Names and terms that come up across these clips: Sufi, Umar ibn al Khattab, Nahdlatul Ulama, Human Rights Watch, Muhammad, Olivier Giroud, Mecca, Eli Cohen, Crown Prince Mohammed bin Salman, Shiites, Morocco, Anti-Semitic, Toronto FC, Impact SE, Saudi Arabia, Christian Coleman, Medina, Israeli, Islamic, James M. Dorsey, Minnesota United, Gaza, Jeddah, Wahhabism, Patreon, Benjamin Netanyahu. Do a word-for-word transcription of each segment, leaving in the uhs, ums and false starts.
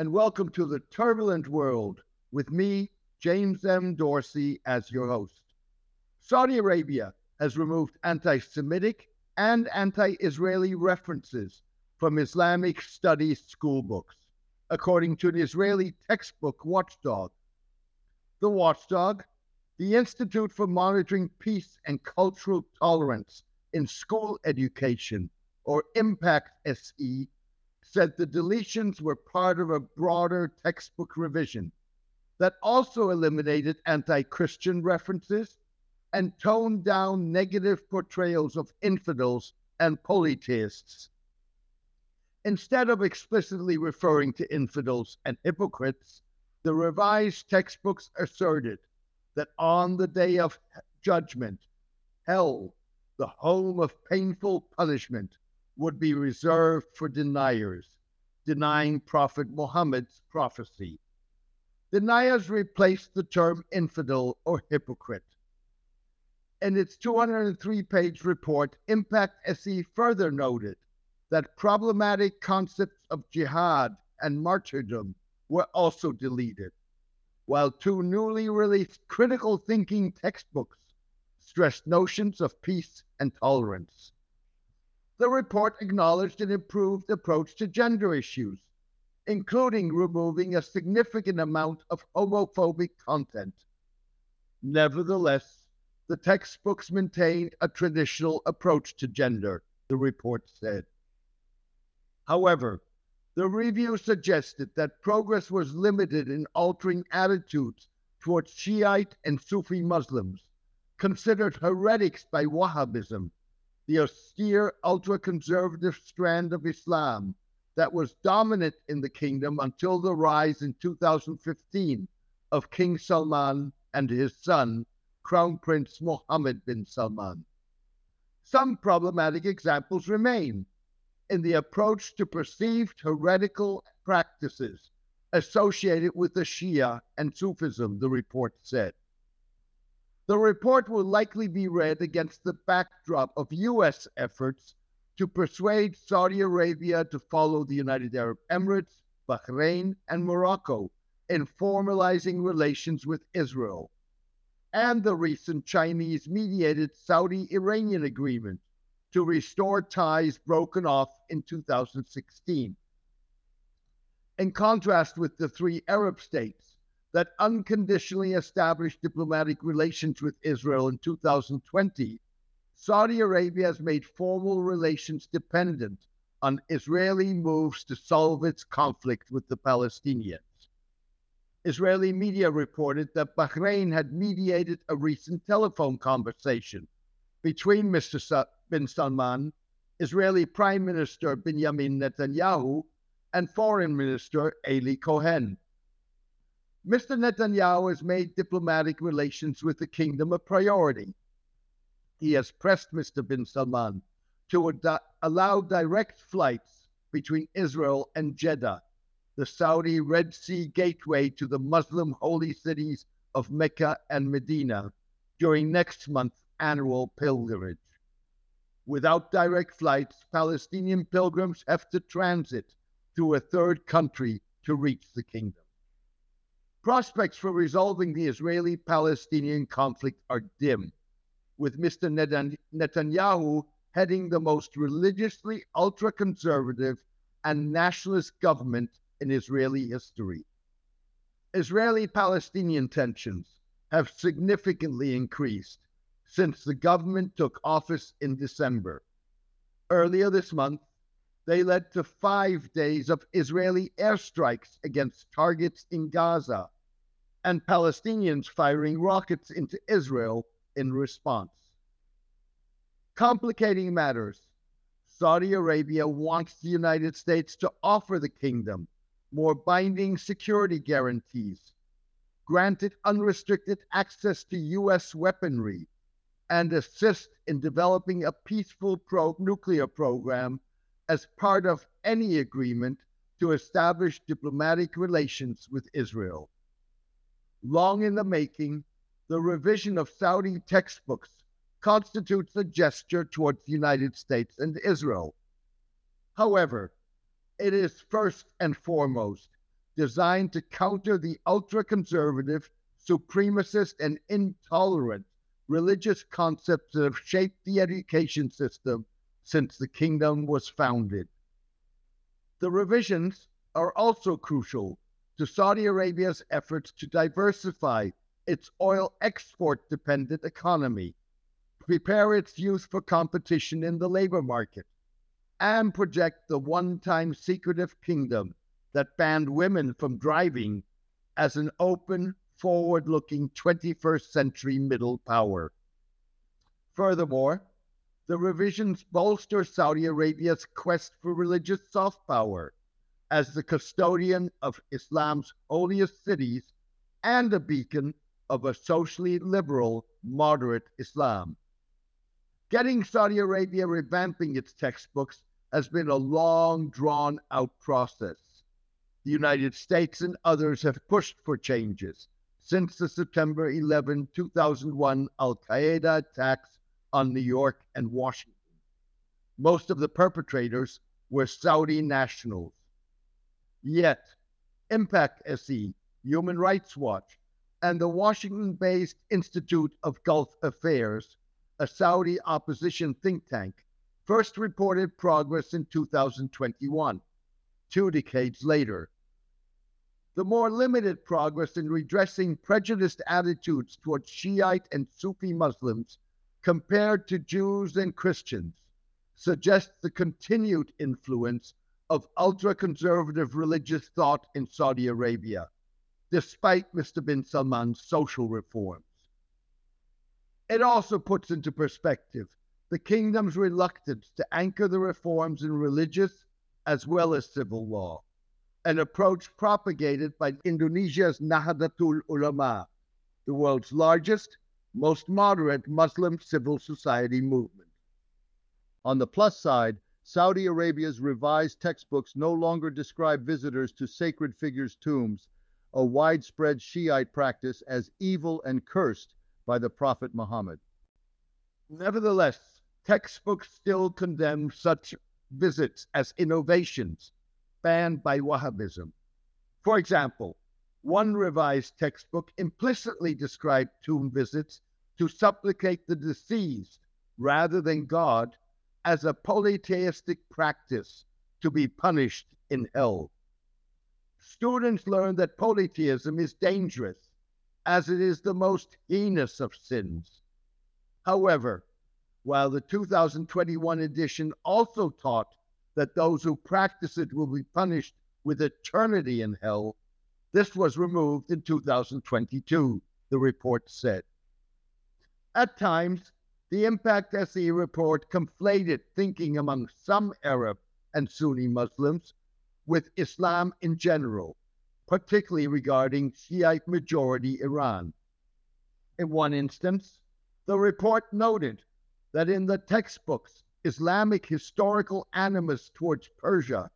and welcome to the turbulent world with me, James M. Dorsey, as your host. Saudi Arabia has removed anti-Semitic and anti-Israeli references from Islamic studies school books, according to an Israeli textbook watchdog. The watchdog, the Institute for Monitoring Peace and Cultural Tolerance in School Education, or Impact S E, said the deletions were part of a broader textbook revision that also eliminated anti-Christian references and toned down negative portrayals of infidels and polytheists. Instead of explicitly referring to infidels and hypocrites, the revised textbooks asserted that on the day of judgment, hell, the home of painful punishment, would be reserved for deniers, denying Prophet Muhammad's prophecy. Deniers replaced the term infidel or hypocrite. In its two hundred three page report, Impact S E further noted that problematic concepts of jihad and martyrdom were also deleted, while two newly released critical thinking textbooks stressed notions of peace and tolerance. The report acknowledged an improved approach to gender issues, including removing a significant amount of homophobic content. Nevertheless, the textbooks maintained a traditional approach to gender, the report said. However, the review suggested that progress was limited in altering attitudes towards Shiite and Sufi Muslims, considered heretics by Wahhabism, the austere, ultra-conservative strand of Islam that was dominant in the kingdom until the rise in two thousand fifteen of King Salman and his son, Crown Prince Mohammed bin Salman. Some problematic examples remain in the approach to perceived heretical practices associated with the Shia and Sufism, the report said. The report will likely be read against the backdrop of U S efforts to persuade Saudi Arabia to follow the United Arab Emirates, Bahrain, and Morocco in formalizing relations with Israel, and the recent Chinese-mediated Saudi-Iranian agreement to restore ties broken off in two thousand sixteen. In contrast with the three Arab states that unconditionally established diplomatic relations with Israel in two thousand twenty, Saudi Arabia has made formal relations dependent on Israeli moves to solve its conflict with the Palestinians. Israeli media reported that Bahrain had mediated a recent telephone conversation between Mister Sa- bin Salman, Israeli Prime Minister Benjamin Netanyahu, and Foreign Minister Eli Cohen. Mister Netanyahu has made diplomatic relations with the kingdom a priority. He has pressed Mister bin Salman to ad- allow direct flights between Israel and Jeddah, the Saudi Red Sea gateway to the Muslim holy cities of Mecca and Medina, during next month's annual pilgrimage. Without direct flights, Palestinian pilgrims have to transit through a third country to reach the kingdom. Prospects for resolving the Israeli-Palestinian conflict are dim, with Mister Netanyahu heading the most religiously ultra-conservative and nationalist government in Israeli history. Israeli-Palestinian tensions have significantly increased since the government took office in December. Earlier this month, they led to five days of Israeli airstrikes against targets in Gaza and Palestinians firing rockets into Israel in response. Complicating matters, Saudi Arabia wants the United States to offer the kingdom more binding security guarantees, grant it unrestricted access to U S weaponry, and assist in developing a peaceful pro-nuclear program as part of any agreement to establish diplomatic relations with Israel. Long in the making, the revision of Saudi textbooks constitutes a gesture towards the United States and Israel. However, it is first and foremost designed to counter the ultra-conservative, supremacist, and intolerant religious concepts that have shaped the education system since the kingdom was founded. The revisions are also crucial to Saudi Arabia's efforts to diversify its oil export-dependent economy, prepare its youth for competition in the labor market, and project the one-time secretive kingdom that banned women from driving as an open, forward-looking twenty-first century middle power. Furthermore, the revisions bolster Saudi Arabia's quest for religious soft power as the custodian of Islam's holiest cities and a beacon of a socially liberal, moderate Islam. Getting Saudi Arabia revamping its textbooks has been a long, drawn-out process. The United States and others have pushed for changes since the September eleventh, two thousand one Al-Qaeda attacks on New York and Washington. Most of the perpetrators were Saudi nationals. Yet, Impact S E, Human Rights Watch, and the Washington-based Institute of Gulf Affairs, a Saudi opposition think tank, first reported progress in two thousand twenty-one. Two decades later. The more limited progress in redressing prejudiced attitudes toward Shiite and Sufi Muslims compared to Jews and Christians suggests the continued influence of ultra-conservative religious thought in Saudi Arabia, despite Mister bin Salman's social reforms. It also puts into perspective the kingdom's reluctance to anchor the reforms in religious as well as civil law, an approach propagated by Indonesia's Nahdlatul Ulama, the world's largest, most moderate Muslim civil society movement. On the plus side, Saudi Arabia's revised textbooks no longer describe visitors to sacred figures' tombs, a widespread Shiite practice, as evil and cursed by the Prophet Muhammad. Nevertheless, textbooks still condemn such visits as innovations banned by Wahhabism. For example, one revised textbook implicitly described tomb visits to supplicate the deceased rather than God as a polytheistic practice to be punished in hell. Students learn that polytheism is dangerous, as it is the most heinous of sins. However, while the two thousand twenty-one edition also taught that those who practice it will be punished with eternity in hell, this was removed in two thousand twenty-two, the report said. At times, the Impact S E report conflated thinking among some Arab and Sunni Muslims with Islam in general, particularly regarding Shiite majority Iran. In one instance, the report noted that in the textbooks, Islamic historical animus towards Persia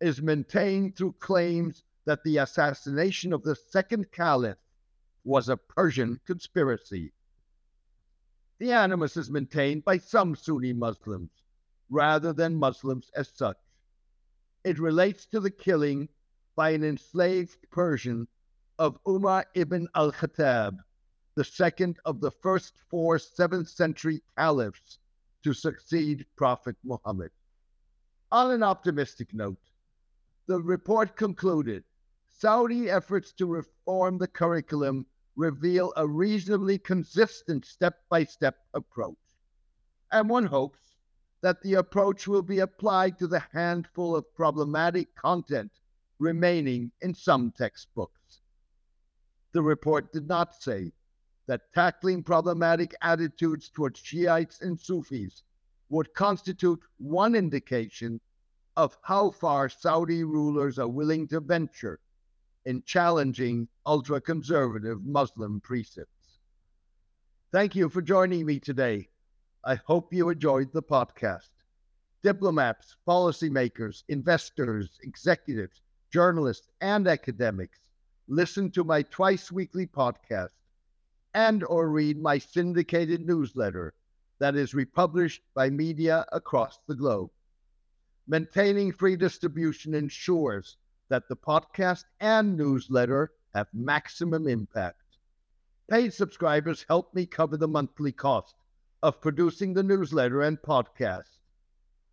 is maintained through claims that the assassination of the second caliph was a Persian conspiracy. The animus is maintained by some Sunni Muslims, rather than Muslims as such. It relates to the killing by an enslaved Persian of Umar ibn al Khattab, the second of the first four seventh century caliphs to succeed Prophet Muhammad. On an optimistic note, the report concluded, Saudi efforts to reform the curriculum reveal a reasonably consistent step-by-step approach. And one hopes that the approach will be applied to the handful of problematic content remaining in some textbooks. The report did not say that tackling problematic attitudes towards Shiites and Sufis would constitute one indication of how far Saudi rulers are willing to venture in challenging ultra-conservative Muslim precepts. Thank you for joining me today. I hope you enjoyed the podcast. Diplomats, policymakers, investors, executives, journalists, and academics listen to my twice-weekly podcast and or read my syndicated newsletter that is republished by media across the globe. Maintaining free distribution ensures that the podcast and newsletter have maximum impact. Paid subscribers help me cover the monthly cost of producing the newsletter and podcast.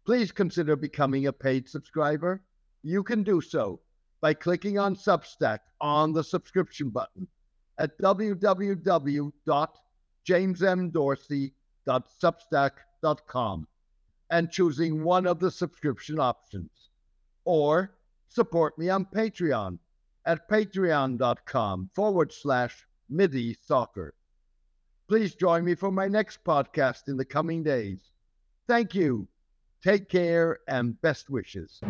Please consider becoming a paid subscriber. You can do so by clicking on Substack on the subscription button at w w w dot james m dorsey dot substack dot com and choosing one of the subscription options. Or support me on Patreon at patreon.com forward slash MIDI soccer. Please join me for my next podcast in the coming days. Thank you. Take care and best wishes.